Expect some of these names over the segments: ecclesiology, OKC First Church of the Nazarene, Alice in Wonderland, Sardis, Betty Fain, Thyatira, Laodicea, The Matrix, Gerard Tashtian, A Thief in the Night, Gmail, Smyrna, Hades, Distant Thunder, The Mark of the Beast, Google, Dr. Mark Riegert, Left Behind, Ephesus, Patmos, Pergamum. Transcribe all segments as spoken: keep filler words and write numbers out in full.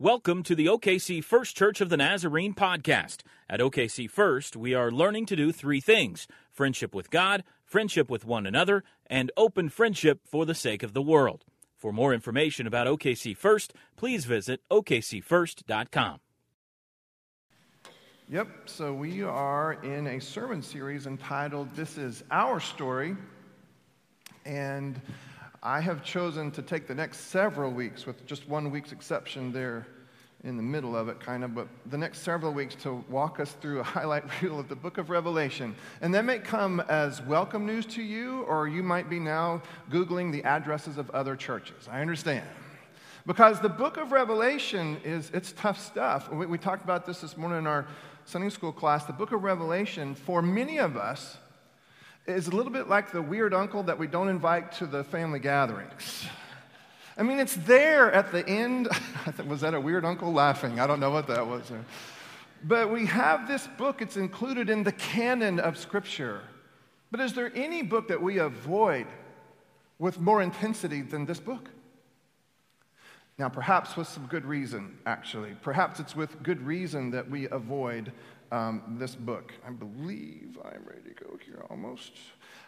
Welcome to the O K C First Church of the Nazarene podcast. At O K C First, we are learning to do three things: friendship with God, friendship with one another, and open friendship for the sake of the world. For more information about O K C First, please visit O K C first dot com. Yep, so we are in a sermon series entitled This Is Our Story, and I have chosen to take the next several weeks, with just one week's exception there in the middle of it, kind of, but the next several weeks to walk us through a highlight reel of the book of Revelation. And that may come as welcome news to you, or you might be now Googling the addresses of other churches. I understand. Because the book of Revelation is, it's tough stuff. We, we talked about this this morning in our Sunday school class. The book of Revelation, for many of us, is a little bit like the weird uncle that we don't invite to the family gatherings. I mean, it's there at the end. I think, was that a weird uncle laughing? I don't know what that was. But we have this book. It's included in the canon of Scripture. But is there any book that we avoid with more intensity than this book? Now, perhaps with some good reason, actually. Perhaps it's with good reason that we avoid Um, this book. I believe I'm ready to go here almost.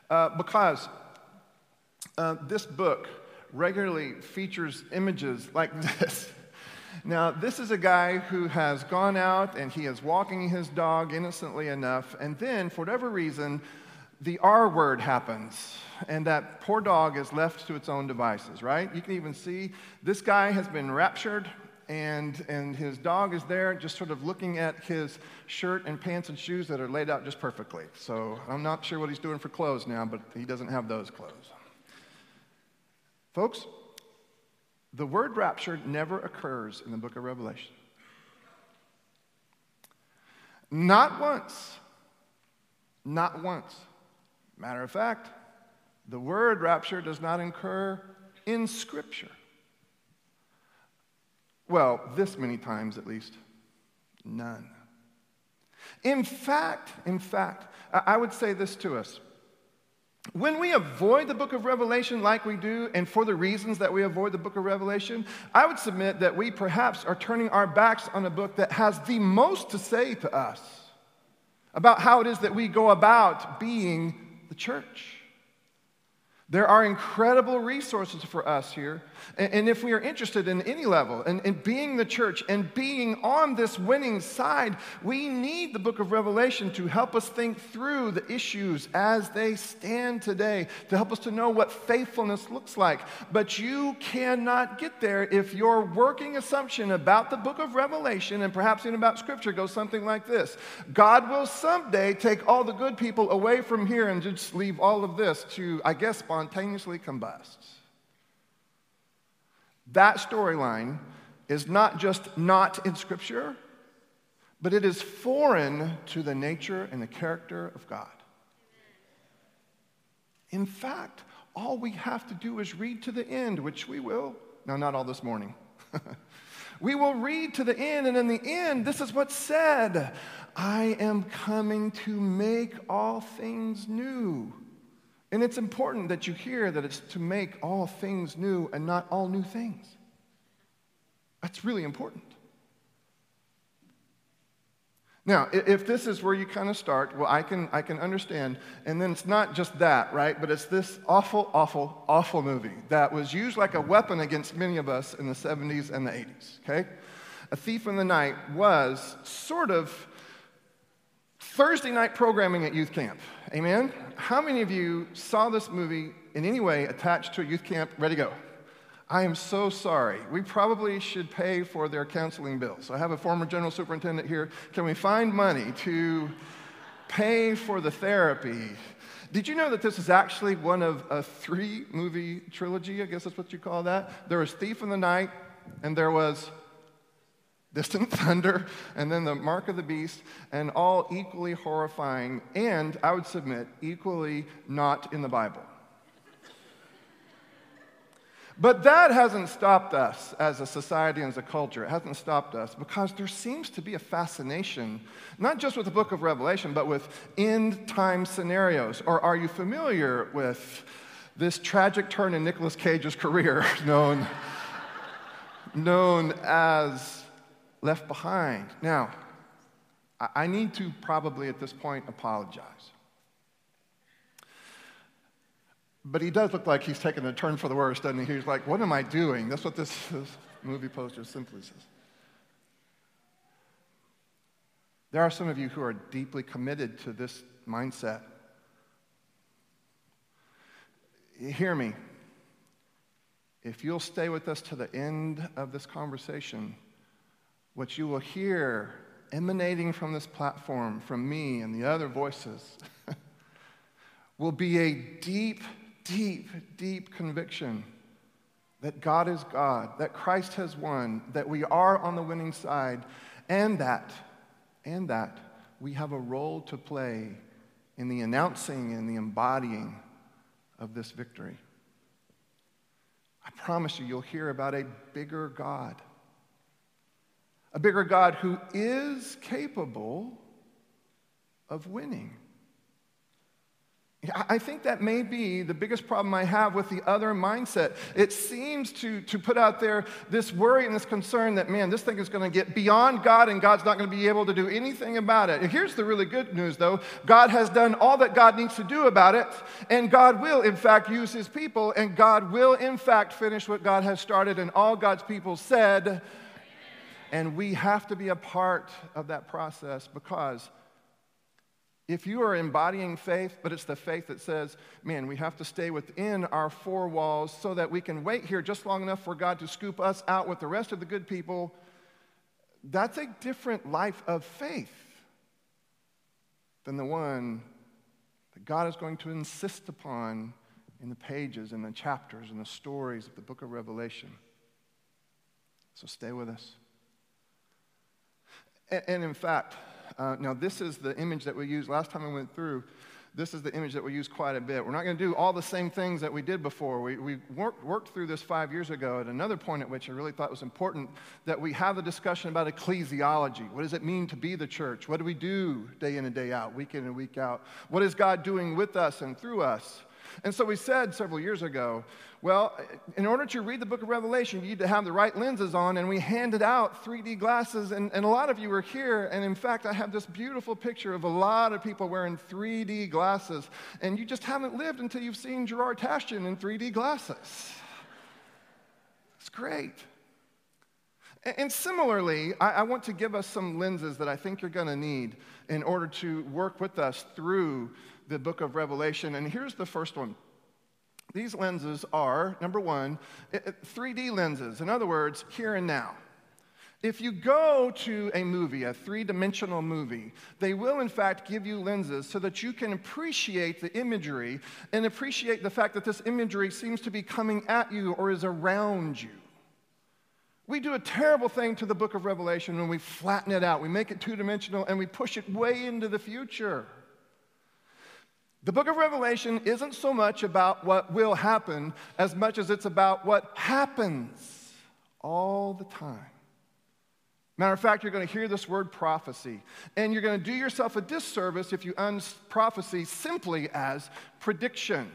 Uh, because uh, this book regularly features images like this. Now, this is a guy who has gone out and he is walking his dog innocently enough, and then, for whatever reason, the R word happens, and that poor dog is left to its own devices, right? You can even see this guy has been raptured, And and his dog is there just sort of looking at his shirt and pants and shoes that are laid out just perfectly. So I'm not sure what he's doing for clothes now, but he doesn't have those clothes. Folks, the word raptured never occurs in the book of Revelation. Not once. Not once. Matter of fact, the word rapture does not occur in Scripture. Well, this many times at least, none. In fact, in fact, I would say this to us. When we avoid the book of Revelation like we do, and for the reasons that we avoid the book of Revelation, I would submit that we perhaps are turning our backs on a book that has the most to say to us about how it is that we go about being the church. There are incredible resources for us here, and if we are interested in any level, and in being the church, and being on this winning side, we need the book of Revelation to help us think through the issues as they stand today, to help us to know what faithfulness looks like. But you cannot get there if your working assumption about the book of Revelation, and perhaps even about Scripture, goes something like this: God will someday take all the good people away from here and just leave all of this to, I guess, spontaneously combusts. That storyline is not just not in Scripture, but it is foreign to the nature and the character of God. In fact, all we have to do is read to the end, which we will. No, not all this morning. We will read to the end, and in the end, this is what's said: I am coming to make all things new. And it's important that you hear that it's to make all things new and not all new things. That's really important. Now, if this is where you kind of start, well, I can I can understand. And then it's not just that, right? But it's this awful, awful, awful movie that was used like a weapon against many of us in the seventies and the eighties, okay? A Thief in the Night was sort of Thursday night programming at youth camp, amen? How many of you saw this movie in any way attached to a youth camp, ready to go? I am so sorry. We probably should pay for their counseling bills. I have a former general superintendent here. Can we find money to pay for the therapy? Did you know that this is actually one of a three-movie trilogy? I guess that's what you call that. There was Thief in the Night, and there was Distant Thunder, and then The Mark of the Beast, and all equally horrifying, and I would submit, equally not in the Bible. But that hasn't stopped us as a society and as a culture. It hasn't stopped us because there seems to be a fascination, not just with the book of Revelation, but with end-time scenarios. Or are you familiar with this tragic turn in Nicolas Cage's career known known as Left Behind. Now, I need to probably at this point apologize. But he does look like he's taking a turn for the worse, doesn't he? He's like, what am I doing? That's what this, this movie poster simply says. There are some of you who are deeply committed to this mindset. Hear me. If you'll stay with us to the end of this conversation, what you will hear emanating from this platform, from me and the other voices, will be a deep, deep, deep conviction that God is God, that Christ has won, that we are on the winning side, and that, and that we have a role to play in the announcing and the embodying of this victory. I promise you, you'll hear about a bigger God. A bigger God who is capable of winning. I think that may be the biggest problem I have with the other mindset. It seems to, to put out there this worry and this concern that, man, this thing is going to get beyond God and God's not going to be able to do anything about it. Here's the really good news, though. God has done all that God needs to do about it, and God will, in fact, use his people, and God will, in fact, finish what God has started, and all God's people said, and we have to be a part of that process because if you are embodying faith, but it's the faith that says, man, we have to stay within our four walls so that we can wait here just long enough for God to scoop us out with the rest of the good people, that's a different life of faith than the one that God is going to insist upon in the pages, in the chapters, in the stories of the book of Revelation. So stay with us. And, and in fact, Uh, now, this is the image that we used last time we went through. This is the image that we use quite a bit. We're not going to do all the same things that we did before. We, we worked, worked through this five years ago at another point at which I really thought it was important that we have a discussion about ecclesiology. What does it mean to be the church? What do we do day in and day out, week in and week out? What is God doing with us and through us? And so we said several years ago, well, in order to read the book of Revelation, you need to have the right lenses on, and we handed out three D glasses, and, and a lot of you were here, and in fact, I have this beautiful picture of a lot of people wearing three D glasses, and you just haven't lived until you've seen Gerard Tashtian in three D glasses. It's great. And similarly, I want to give us some lenses that I think you're going to need in order to work with us through the book of Revelation. And here's the first one. These lenses are, number one, three D lenses. In other words, here and now. If you go to a movie, a three-dimensional movie, they will, in fact, give you lenses so that you can appreciate the imagery and appreciate the fact that this imagery seems to be coming at you or is around you. We do a terrible thing to the book of Revelation when we flatten it out. We make it two-dimensional and we push it way into the future. The book of Revelation isn't so much about what will happen as much as it's about what happens all the time. Matter of fact, you're going to hear this word prophecy, and you're going to do yourself a disservice if you uns- prophecy simply as prediction.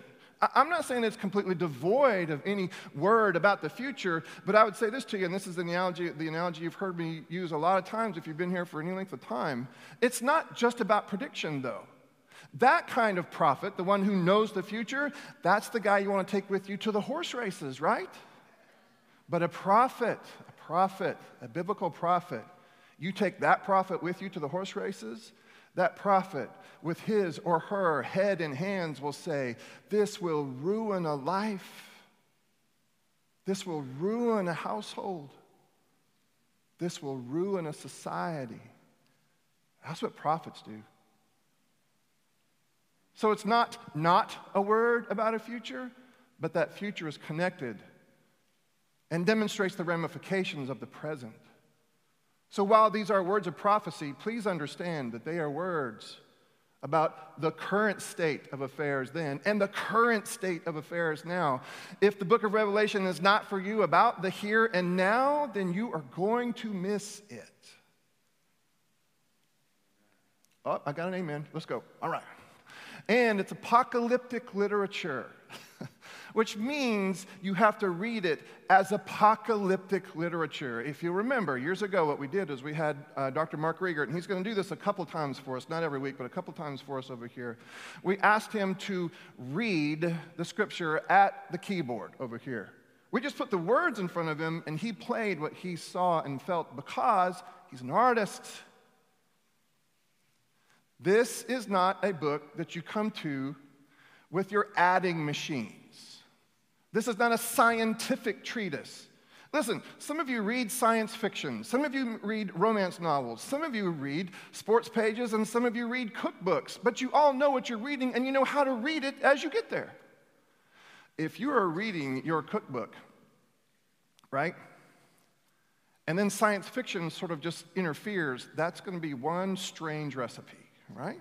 I'm not saying it's completely devoid of any word about the future, but I would say this to you, and this is the analogy, the analogy you've heard me use a lot of times if you've been here for any length of time. It's not just about prediction, though. That kind of prophet, the one who knows the future, that's the guy you want to take with you to the horse races, right? But a prophet, a prophet, a biblical prophet, you take that prophet with you to the horse races. That prophet, with his or her head and hands, will say, this will ruin a life. This will ruin a household. This will ruin a society. That's what prophets do. So it's not not a word about a future, but that future is connected and demonstrates the ramifications of the present. So while these are words of prophecy, please understand that they are words about the current state of affairs then and the current state of affairs now. If the book of Revelation is not for you about the here and now, then you are going to miss it. Oh, I got an amen. Let's go. All right. And it's apocalyptic literature. which means you have to read it as apocalyptic literature. If you remember, years ago what we did is we had uh, Doctor Mark Riegert, and he's going to do this a couple times for us, not every week, but a couple times for us over here. We asked him to read the scripture at the keyboard over here. We just put the words in front of him, and he played what he saw and felt because he's an artist. This is not a book that you come to with your adding machines. This is not a scientific treatise. Listen, some of you read science fiction. Some of you read romance novels. Some of you read sports pages, and some of you read cookbooks. But you all know what you're reading, and you know how to read it as you get there. If you are reading your cookbook, right, and then science fiction sort of just interferes, that's going to be one strange recipe, right?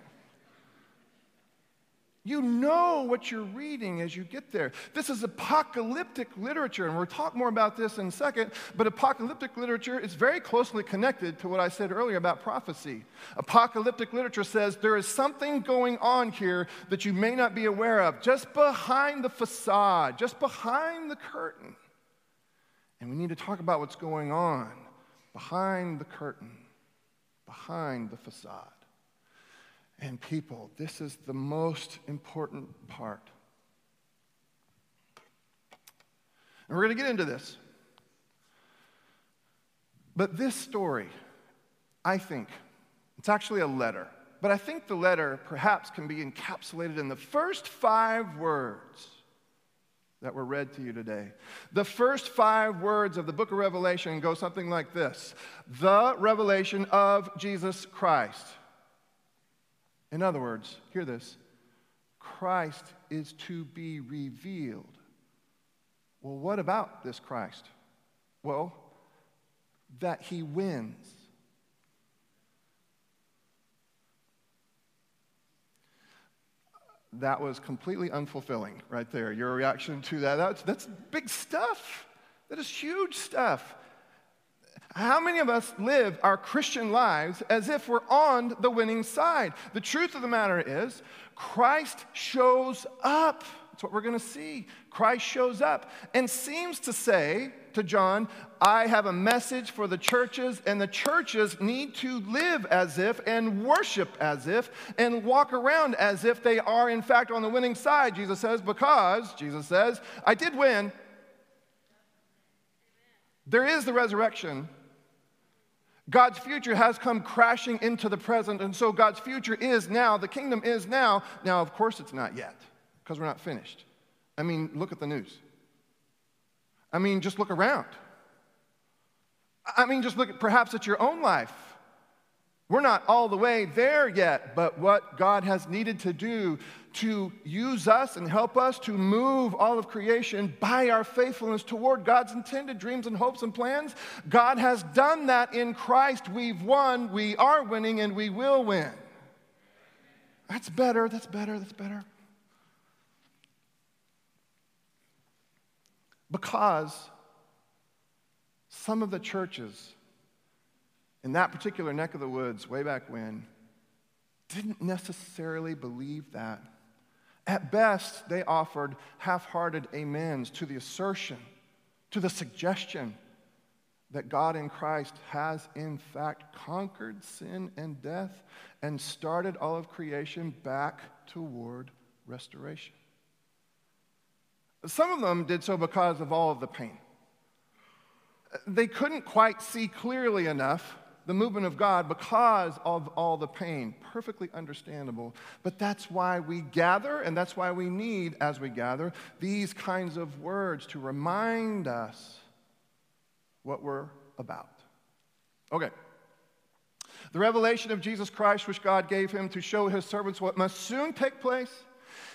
You know what you're reading as you get there. This is apocalyptic literature, and we'll talk more about this in a second, but apocalyptic literature is very closely connected to what I said earlier about prophecy. Apocalyptic literature says there is something going on here that you may not be aware of, just behind the facade, just behind the curtain. And we need to talk about what's going on behind the curtain, behind the facade. And people, this is the most important part. And we're going to get into this. But this story, I think, it's actually a letter. But I think the letter perhaps can be encapsulated in the first five words that were read to you today. The first five words of the book of Revelation go something like this. The revelation of Jesus Christ. In other words, hear this, Christ is to be revealed. Well, what about this Christ? Well, that he wins. That was completely unfulfilling right there, your reaction to that. That's, that's big stuff. That is huge stuff. How many of us live our Christian lives as if we're on the winning side? The truth of the matter is, Christ shows up. That's what we're going to see. Christ shows up and seems to say to John, I have a message for the churches, and the churches need to live as if and worship as if and walk around as if they are, in fact, on the winning side, Jesus says, because, Jesus says, I did win. There is the resurrection. God's future has come crashing into the present, and so God's future is now. The kingdom is now. Now, of course, it's not yet, because we're not finished. I mean, look at the news. I mean, just look around. I mean, just look at, perhaps at your own life. We're not all the way there yet, but what God has needed to do to use us and help us to move all of creation by our faithfulness toward God's intended dreams and hopes and plans, God has done that in Christ. We've won, we are winning, and we will win. That's better, that's better, that's better. Because some of the churches in that particular neck of the woods, way back when, didn't necessarily believe that. At best, they offered half-hearted amens to the assertion, to the suggestion that God in Christ has, in fact, conquered sin and death and started all of creation back toward restoration. Some of them did so because of all of the pain. They couldn't quite see clearly enough the movement of God because of all the pain. Perfectly understandable. But that's why we gather, and that's why we need, as we gather, these kinds of words to remind us what we're about. Okay. The revelation of Jesus Christ, which God gave him to show his servants what must soon take place.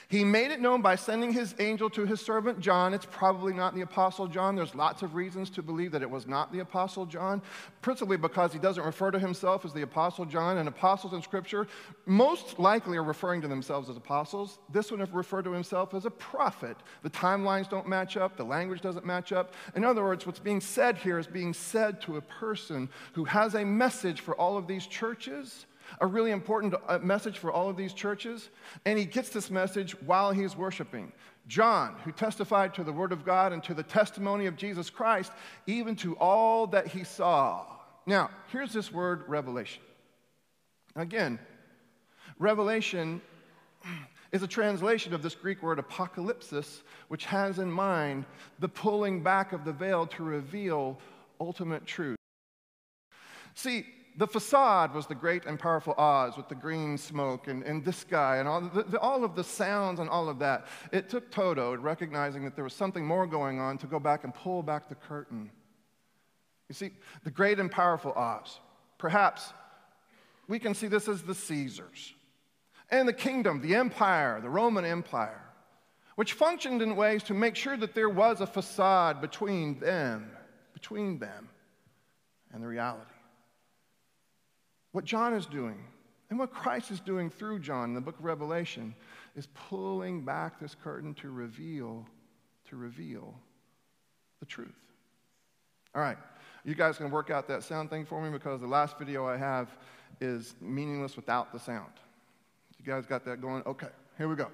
He made it known by sending his angel to his servant John. It's probably not the Apostle John. There's lots of reasons to believe that it was not the Apostle John, principally because he doesn't refer to himself as the Apostle John, and apostles in Scripture most likely are referring to themselves as apostles. This one referred to himself as a prophet. The timelines don't match up. The language doesn't match up. In other words, what's being said here is being said to a person who has a message for all of these churches, a really important message for all of these churches, and he gets this message while he's worshiping. John, who testified to the word of God and to the testimony of Jesus Christ, even to all that he saw. Now, here's this word, revelation. Again, revelation is a translation of this Greek word apocalypsis, which has in mind the pulling back of the veil to reveal ultimate truth. See, the facade was the great and powerful Oz with the green smoke and, and this guy and all, the, the, all of the sounds and all of that. It took Toto recognizing that there was something more going on to go back and pull back the curtain. You see, the great and powerful Oz. Perhaps we can see this as the Caesars and the kingdom, the empire, the Roman Empire, which functioned in ways to make sure that there was a facade between them, between them and the reality. What John is doing and what Christ is doing through John in the book of Revelation is pulling back this curtain to reveal, to reveal the truth. All right, you guys can work out that sound thing for me because the last video I have is meaningless without the sound. You guys got that going? Okay, here we go.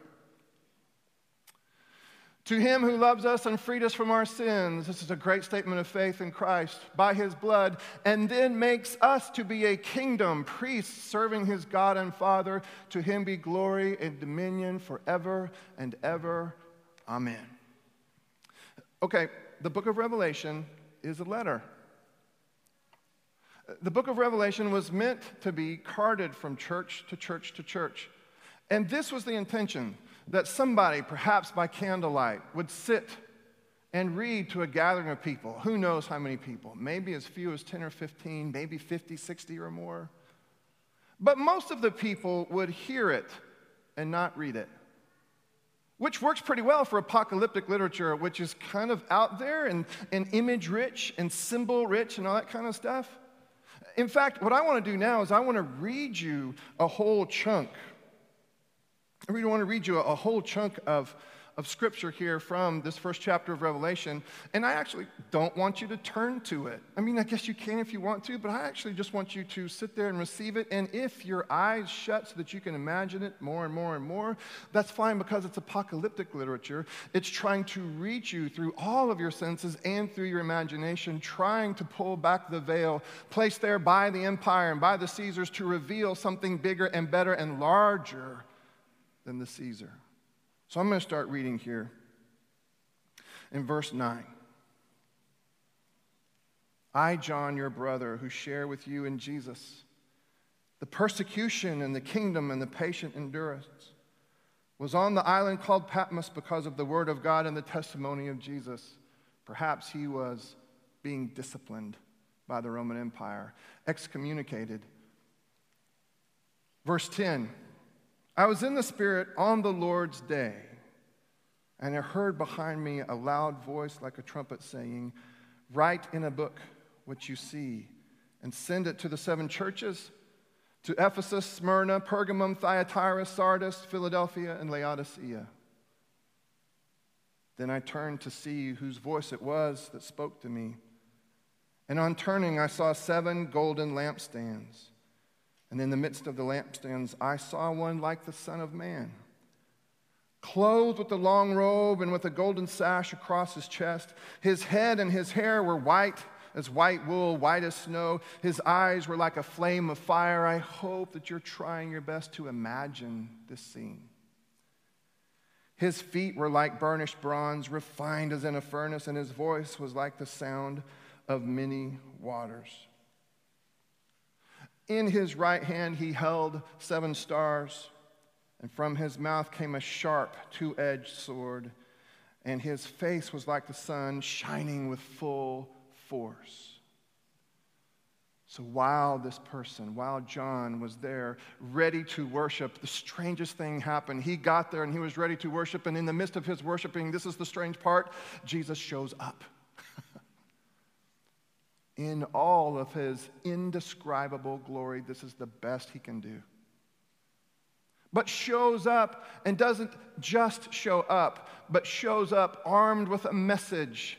To him who loves us and freed us from our sins, this is a great statement of faith in Christ, by his blood, and then makes us to be a kingdom, priests serving his God and Father. To him be glory and dominion forever and ever. Amen. Okay, the book of Revelation is a letter. The book of Revelation was meant to be carted from church to church to church. And this was the intention, that somebody, perhaps by candlelight, would sit and read to a gathering of people. Who knows how many people? Maybe as few as ten or fifteen, maybe fifty, sixty or more. But most of the people would hear it and not read it, which works pretty well for apocalyptic literature, which is kind of out there and, and image-rich and symbol-rich and all that kind of stuff. In fact, what I want to do now is I want to read you a whole chunk I really want to read you a whole chunk of, of scripture here from this first chapter of Revelation, and I actually don't want you to turn to it. I mean, I guess you can if you want to, but I actually just want you to sit there and receive it, and if your eyes shut so that you can imagine it more and more and more, that's fine because it's apocalyptic literature. It's trying to reach you through all of your senses and through your imagination, trying to pull back the veil placed there by the empire and by the Caesars to reveal something bigger and better and larger than the Caesar. So I'm going to start reading here in verse nine. I, John, your brother, who share with you in Jesus the persecution and the kingdom and the patient endurance, was on the island called Patmos because of the word of God and the testimony of Jesus. Perhaps he was being disciplined by the Roman Empire, excommunicated. Verse ten. I was in the Spirit on the Lord's day, and I heard behind me a loud voice like a trumpet saying, write in a book what you see, and send it to the seven churches, to Ephesus, Smyrna, Pergamum, Thyatira, Sardis, Philadelphia, and Laodicea. Then I turned to see whose voice it was that spoke to me. And on turning, I saw seven golden lampstands. And in the midst of the lampstands, I saw one like the Son of Man, clothed with a long robe and with a golden sash across his chest. His head and his hair were white as white wool, white as snow. His eyes were like a flame of fire. I hope that you're trying your best to imagine this scene. His feet were like burnished bronze, refined as in a furnace, and his voice was like the sound of many waters. In his right hand he held seven stars, and from his mouth came a sharp two-edged sword, and his face was like the sun, shining with full force. So while this person, while John was there, ready to worship, the strangest thing happened. He got there and he was ready to worship, and in the midst of his worshiping, this is the strange part, Jesus shows up. In all of his indescribable glory, this is the best he can do. But shows up and doesn't just show up, but shows up armed with a message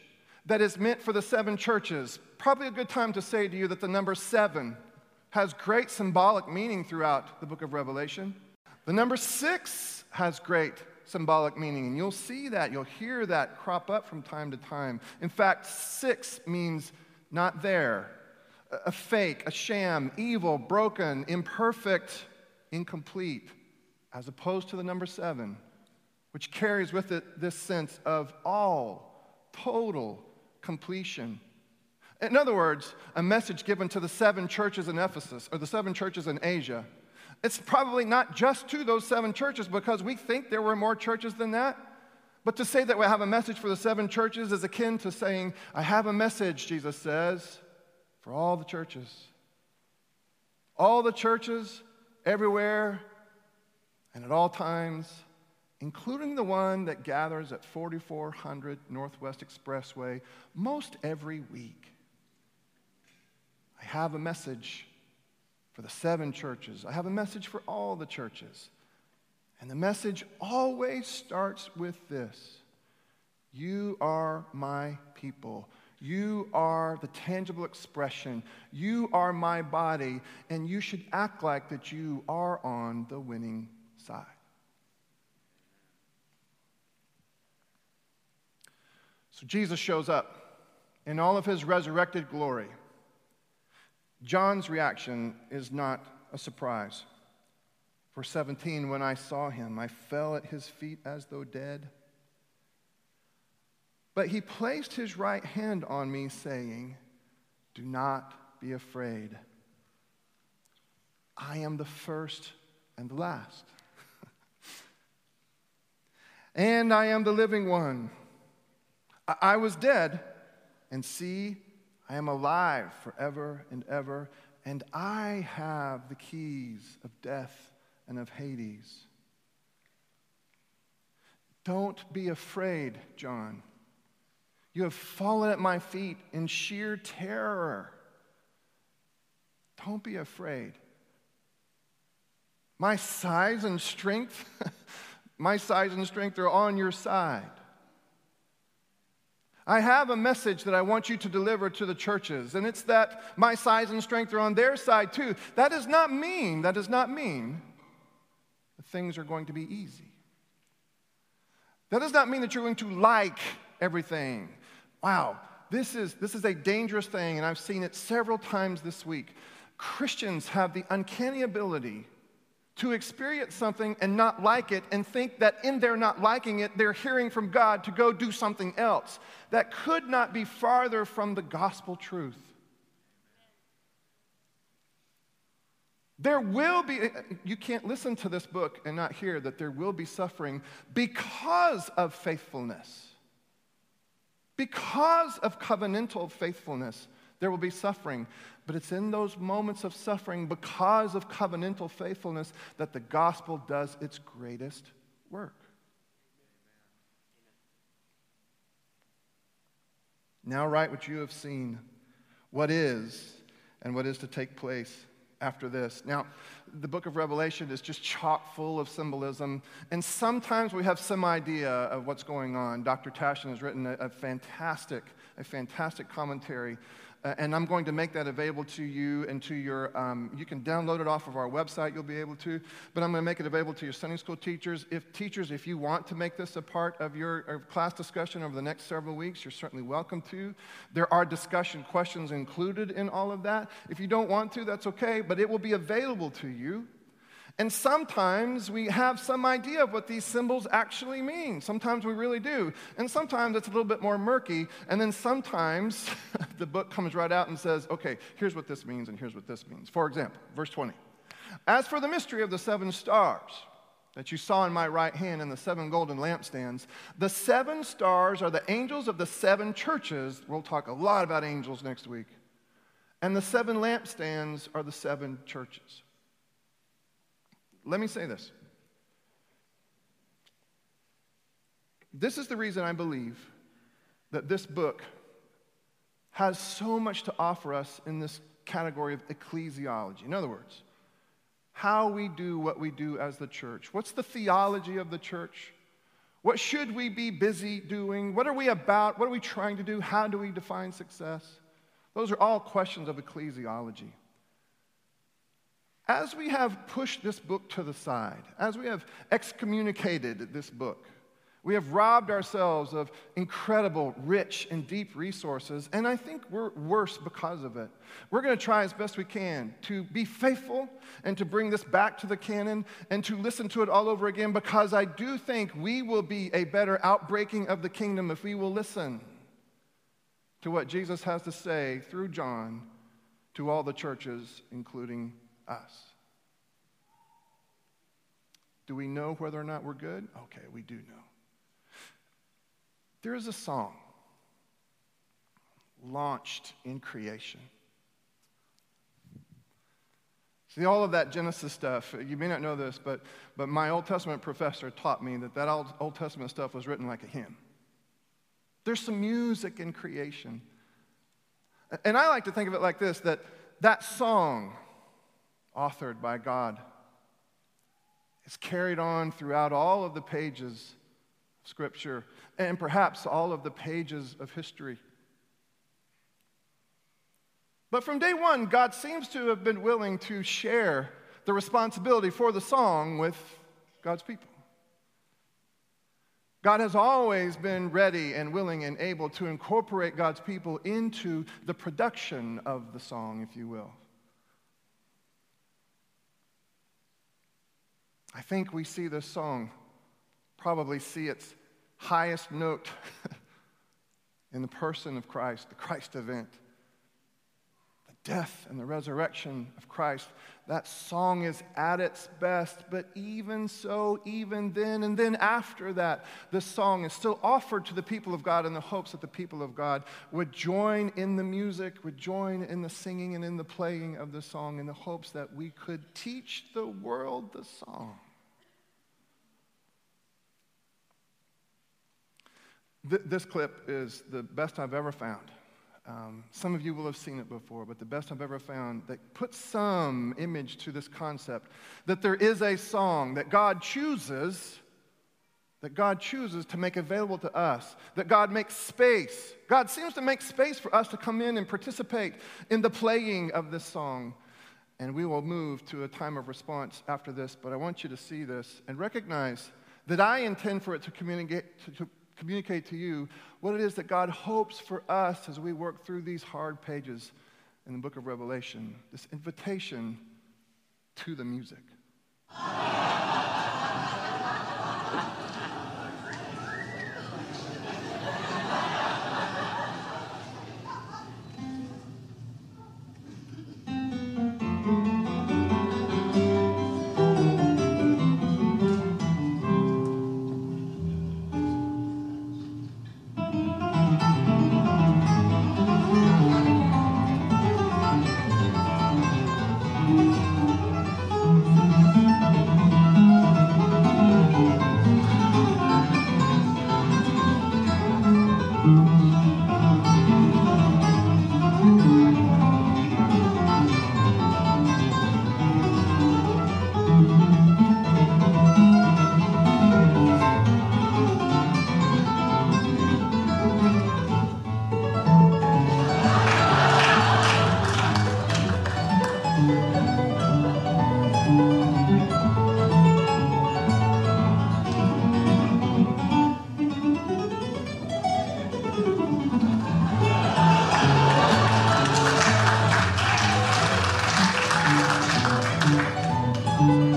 that is meant for the seven churches. Probably a good time to say to you that the number seven has great symbolic meaning throughout the book of Revelation. The number six has great symbolic meaning. And you'll see that, you'll hear that crop up from time to time. In fact, six means not there, a fake, a sham, evil, broken, imperfect, incomplete, as opposed to the number seven, which carries with it this sense of all, total completion. In other words, a message given to the seven churches in Ephesus, or the seven churches in Asia, it's probably not just to those seven churches, because we think there were more churches than that. But to say that we have a message for the seven churches is akin to saying, I have a message, Jesus says, for all the churches. All the churches, everywhere, and at all times, including the one that gathers at forty-four hundred Northwest Expressway most every week. I have a message for the seven churches. I have a message for all the churches. And the message always starts with this. You are my people. You are the tangible expression. You are my body. And you should act like that you are on the winning side. So Jesus shows up in all of his resurrected glory. John's reaction is not a surprise. Verse seventeen, when I saw him, I fell at his feet as though dead. But he placed his right hand on me, saying, do not be afraid. I am the first and the last. And I am the living one. I, I was dead, and see, I am alive forever and ever, and I have the keys of death and of Hades. Don't be afraid, John. You have fallen at my feet in sheer terror. Don't be afraid. My size and strength, my size and strength are on your side. I have a message that I want you to deliver to the churches, and it's that my size and strength are on their side too. That does not mean, that does not mean that things are going to be easy. That does not mean that you're going to like everything. Wow, this is, this is a dangerous thing, and I've seen it several times this week. Christians have the uncanny ability to experience something and not like it and think that in their not liking it, they're hearing from God to go do something else. That could not be farther from the gospel truth. There will be, you can't listen to this book and not hear that there will be suffering because of faithfulness. Because of covenantal faithfulness, there will be suffering. But it's in those moments of suffering because of covenantal faithfulness that the gospel does its greatest work. Now write what you have seen, what is, and what is to take place after this. Now, the book of Revelation is just chock full of symbolism, and sometimes we have some idea of what's going on. Doctor Tashtian has written a, a fantastic, a fantastic commentary. Uh, and I'm going to make that available to you and to your, um, you can download it off of our website, you'll be able to, but I'm going to make it available to your Sunday school teachers. If teachers, if you want to make this a part of your of class discussion over the next several weeks, you're certainly welcome to. There are discussion questions included in all of that. If you don't want to, that's okay, but it will be available to you. And sometimes we have some idea of what these symbols actually mean. Sometimes we really do. And sometimes it's a little bit more murky. And then sometimes the book comes right out and says, okay, here's what this means and here's what this means. For example, verse twenty. As for the mystery of the seven stars that you saw in my right hand and the seven golden lampstands, the seven stars are the angels of the seven churches. We'll talk a lot about angels next week. And the seven lampstands are the seven churches. Let me say this. This is the reason I believe that this book has so much to offer us in this category of ecclesiology. In other words, how we do what we do as the church. What's the theology of the church? What should we be busy doing? What are we about? What are we trying to do? How do we define success? Those are all questions of ecclesiology. as we have pushed this book to the side, as we have excommunicated this book, we have robbed ourselves of incredible, rich, and deep resources, and I think we're worse because of it. We're going to try as best we can to be faithful and to bring this back to the canon and to listen to it all over again, because I do think we will be a better outbreaking of the kingdom if we will listen to what Jesus has to say through John to all the churches, including us. Do we know whether or not we're good? Okay, we do know. There is a song launched in creation. See, all of that Genesis stuff, you may not know this, but, but my Old Testament professor taught me that that Old, Old Testament stuff was written like a hymn. There's some music in creation. And I like to think of it like this, that that song authored by God is carried on throughout all of the pages of Scripture, and perhaps all of the pages of history. But from day one, God seems to have been willing to share the responsibility for the song with God's people. God has always been ready and willing and able to incorporate God's people into the production of the song, if you will. I think we see this song probably see its highest note in the person of Christ, the Christ event, the death and the resurrection of Christ. That song is at its best, but even so, even then, and then after that, this song is still offered to the people of God in the hopes that the people of God would join in the music, would join in the singing and in the playing of the song in the hopes that we could teach the world the song. This clip is the best I've ever found. Um, some of you will have seen it before, but the best I've ever found that puts some image to this concept, that there is a song that God chooses, that God chooses to make available to us, that God makes space. God seems to make space for us to come in and participate in the playing of this song. And we will move to a time of response after this, but I want you to see this and recognize that I intend for it to communicate to, to communicate to you what it is that God hopes for us as we work through these hard pages in the book of Revelation, this invitation to the music. Thank you.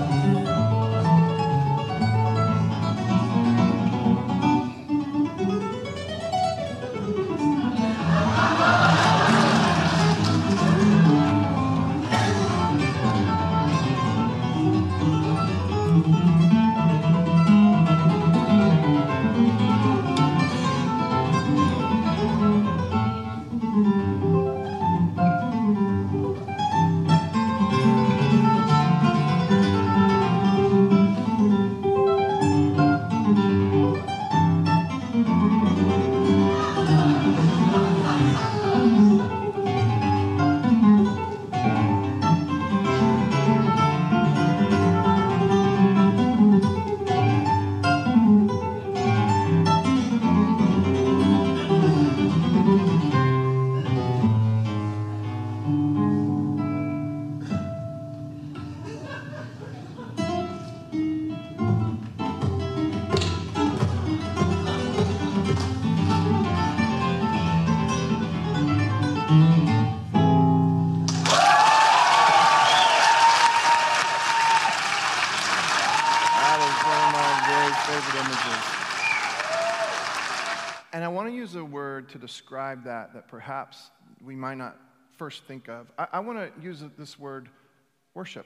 And I want to use a word to describe that that perhaps we might not first think of. I, I want to use this word, worship,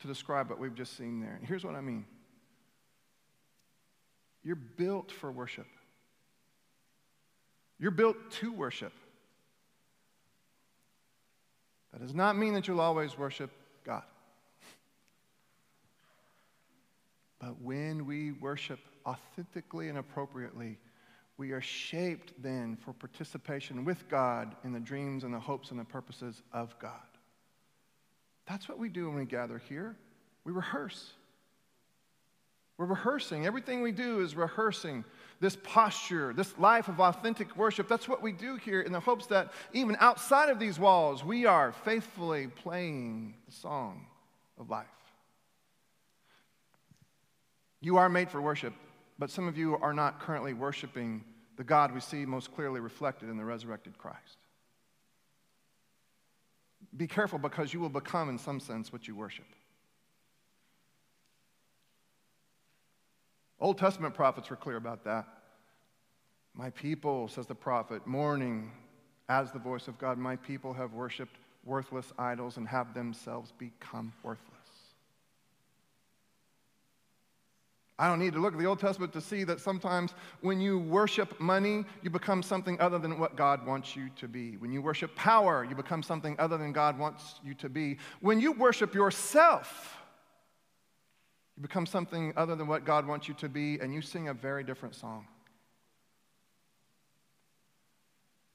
to describe what we've just seen there. And here's what I mean. You're built for worship. You're built to worship. That does not mean that you'll always worship God. But when we worship authentically and appropriately, we are shaped then for participation with God in the dreams and the hopes and the purposes of God. That's what we do when we gather here. We rehearse. We're rehearsing. Everything we do is rehearsing this posture, this life of authentic worship. That's what we do here in the hopes that even outside of these walls, we are faithfully playing the song of life. You are made for worship, but some of you are not currently worshiping the God we see most clearly reflected in the resurrected Christ. Be careful, because you will become, in some sense, what you worship. Old Testament prophets were clear about that. My people, says the prophet, mourning as the voice of God, my people have worshipped worthless idols and have themselves become worthless. I don't need to look at the Old Testament to see that sometimes when you worship money, you become something other than what God wants you to be. When you worship power, you become something other than God wants you to be. When you worship yourself, you become something other than what God wants you to be, and you sing a very different song.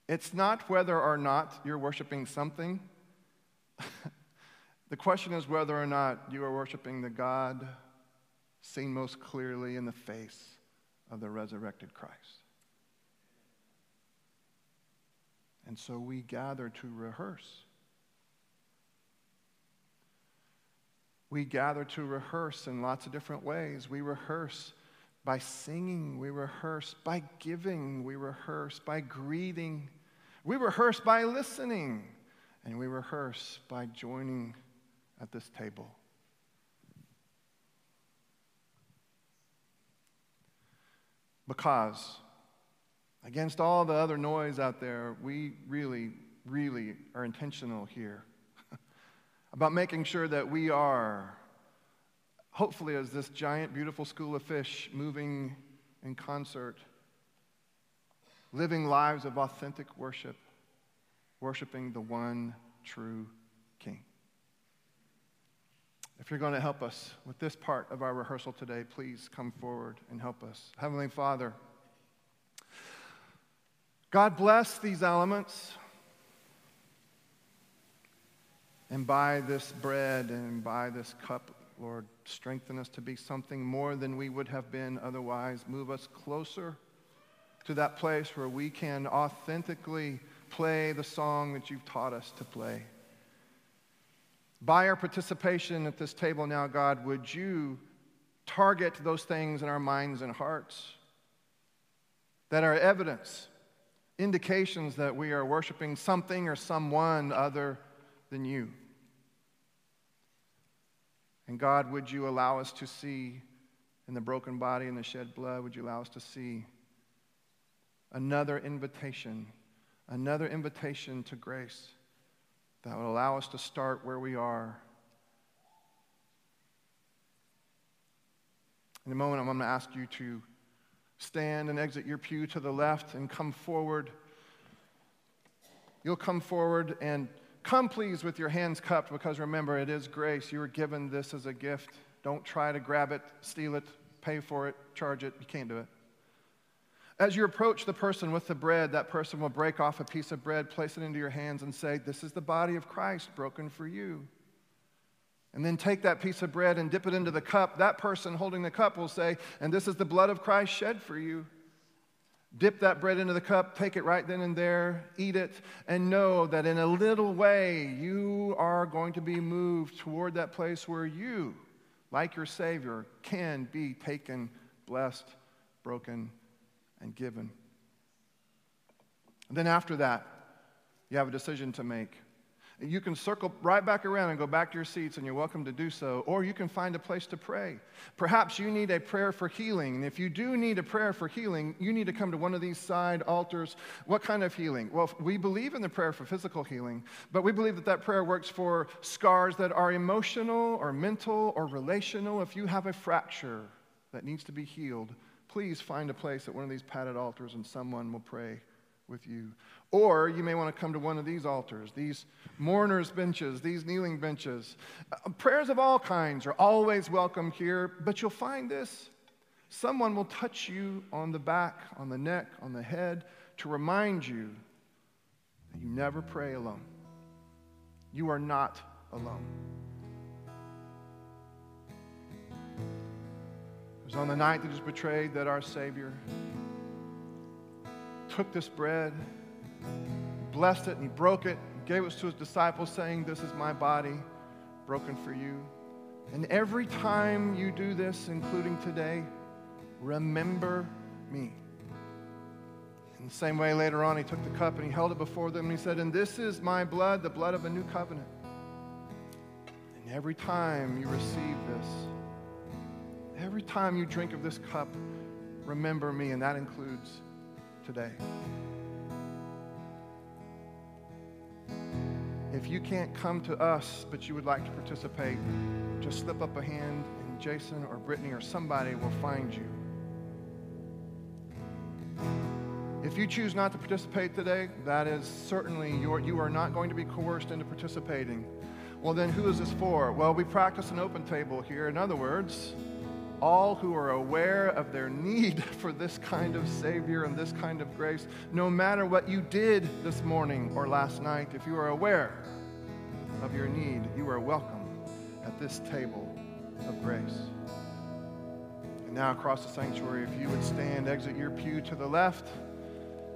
It's not whether or not you're worshiping something. The question is whether or not you are worshiping the God seen most clearly in the face of the resurrected Christ. And so we gather to rehearse. We gather to rehearse in lots of different ways. We rehearse by singing. We rehearse by giving. We rehearse by greeting. We rehearse by listening. And we rehearse by joining at this table. Because, against all the other noise out there, we really, really are intentional here about making sure that we are, hopefully as this giant, beautiful school of fish moving in concert, living lives of authentic worship, worshiping the one true King. If you're going to help us with this part of our rehearsal today, please come forward and help us. Heavenly Father, God bless these elements. And by this bread and by this cup, Lord, strengthen us to be something more than we would have been otherwise. Move us closer to that place where we can authentically play the song that you've taught us to play. By our participation at this table now, God, would you target those things in our minds and hearts that are evidence, indications that we are worshiping something or someone other than you? And God, would you allow us to see in the broken body and the shed blood, would you allow us to see another invitation, another invitation to grace, that will allow us to start where we are. In a moment, I'm going to ask you to stand and exit your pew to the left and come forward. You'll come forward and come, please, with your hands cupped, because remember, it is grace. You were given this as a gift. Don't try to grab it, steal it, pay for it, charge it. You can't do it. As you approach the person with the bread, that person will break off a piece of bread, place it into your hands, and say, "This is the body of Christ broken for you." And then take that piece of bread and dip it into the cup. That person holding the cup will say, "And this is the blood of Christ shed for you." Dip that bread into the cup, take it right then and there, eat it, and know that in a little way you are going to be moved toward that place where you, like your Savior, can be taken, blessed, broken, and given. And then after that, you have a decision to make. You can circle right back around and go back to your seats, and you're welcome to do so, or you can find a place to pray. Perhaps you need a prayer for healing, and if you do need a prayer for healing, you need to come to one of these side altars. What kind of healing? Well, we believe in the prayer for physical healing, but we believe that that prayer works for scars that are emotional or mental or relational. If you have a fracture that needs to be healed, please find a place at one of these padded altars, and someone will pray with you. Or you may want to come to one of these altars, these mourners' benches, these kneeling benches. Uh, prayers of all kinds are always welcome here, but you'll find this. Someone will touch you on the back, on the neck, on the head to remind you that you never pray alone. You are not alone. It was on the night that he was betrayed that our Savior took this bread, blessed it, and he broke it, gave it to his disciples, saying, "This is my body broken for you. And every time you do this, including today, remember me." In the same way, later on, he took the cup and he held it before them, and he said, "And this is my blood, the blood of a new covenant. And every time you receive this, every time you drink of this cup, remember me," and that includes today. If you can't come to us, but you would like to participate, just slip up a hand and Jason or Brittany or somebody will find you. If you choose not to participate today, that is certainly your, you are not going to be coerced into participating. Well, then who is this for? Well, we practice an open table here. In other words, all who are aware of their need for this kind of Savior and this kind of grace, no matter what you did this morning or last night, if you are aware of your need, you are welcome at this table of grace. And now across the sanctuary, if you would stand, exit your pew to the left,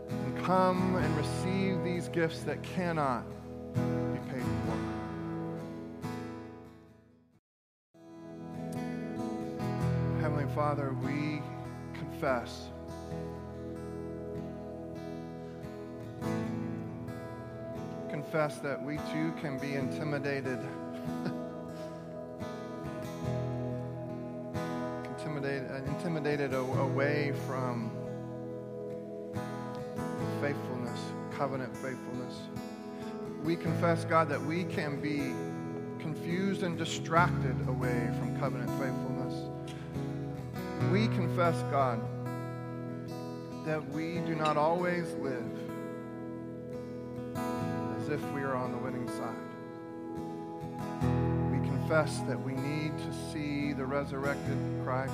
and come and receive these gifts that cannot be paid for. Father, we confess confess that we too can be intimidated intimidated, intimidated away from faithfulness, covenant faithfulness. We confess, God, that we can be confused and distracted away from covenant faithfulness. We confess, God, that we do not always live as if we are on the winning side. We confess that we need to see the resurrected Christ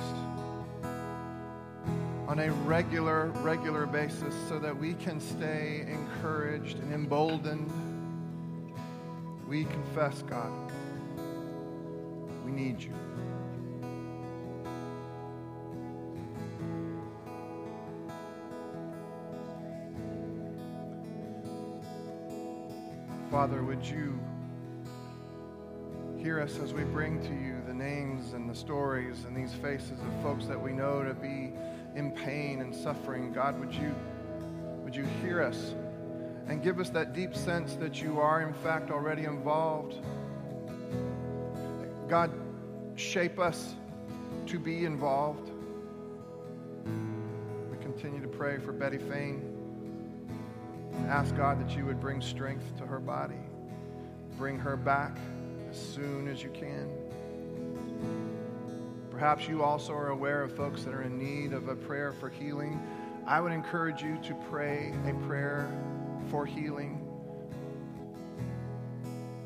on a regular, regular basis so that we can stay encouraged and emboldened. We confess, God, we need you. Father, would you hear us as we bring to you the names and the stories and these faces of folks that we know to be in pain and suffering. God, would you, would you hear us and give us that deep sense that you are, in fact, already involved. God, shape us to be involved. We continue to pray for Betty Fain. Ask, God, that you would bring strength to her body. Bring her back as soon as you can. Perhaps you also are aware of folks that are in need of a prayer for healing. I would encourage you to pray a prayer for healing.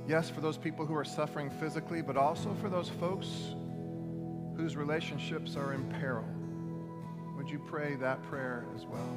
Yes, for those people who are suffering physically, but also for those folks whose relationships are in peril. Would you pray that prayer as well?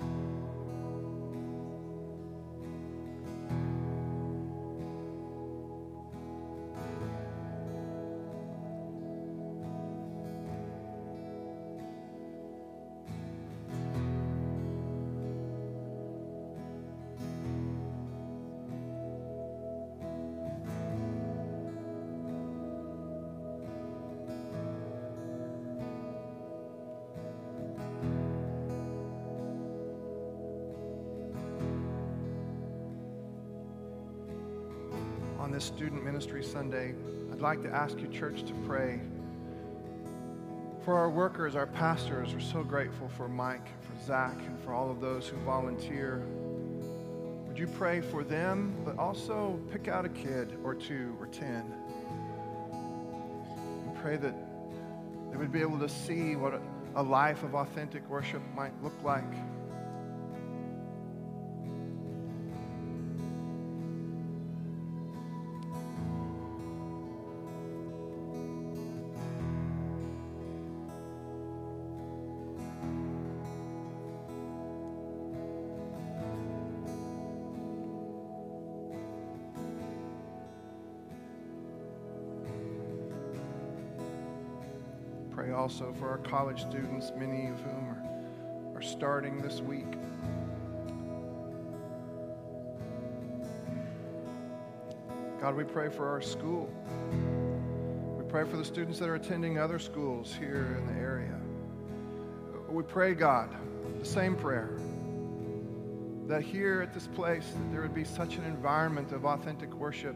this Student Ministry Sunday, I'd like to ask you, church, to pray for our workers, our pastors. We're so grateful for Mike, for Zach, and for all of those who volunteer. Would you pray for them, but also pick out a kid or two or ten, and pray that they would be able to see what a life of authentic worship might look like. Also for our college students, many of whom are, are starting this week. God, we pray for our school. We pray for the students that are attending other schools here in the area. We pray, God, the same prayer, that here at this place that there would be such an environment of authentic worship.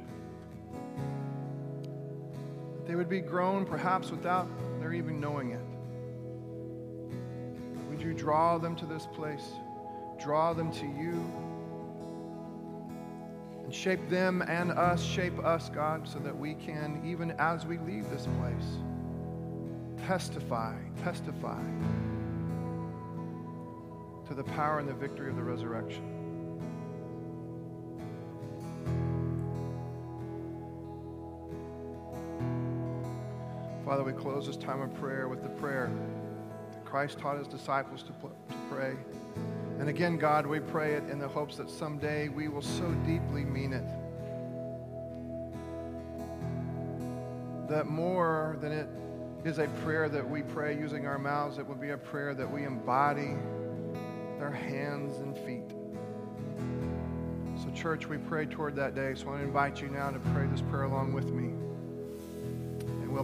They would be grown perhaps without their even knowing it. Would you draw them to this place, draw them to you, and shape them and us, shape us, God, so that we can, even as we leave this place, testify, testify to the power and the victory of the resurrection. Father, we close this time of prayer with the prayer that Christ taught his disciples to, to pray. And again, God, we pray it in the hopes that someday we will so deeply mean it, that more than it is a prayer that we pray using our mouths, it will be a prayer that we embody with our hands and feet. So, church, we pray toward that day. So I want to invite you now to pray this prayer along with me. We'll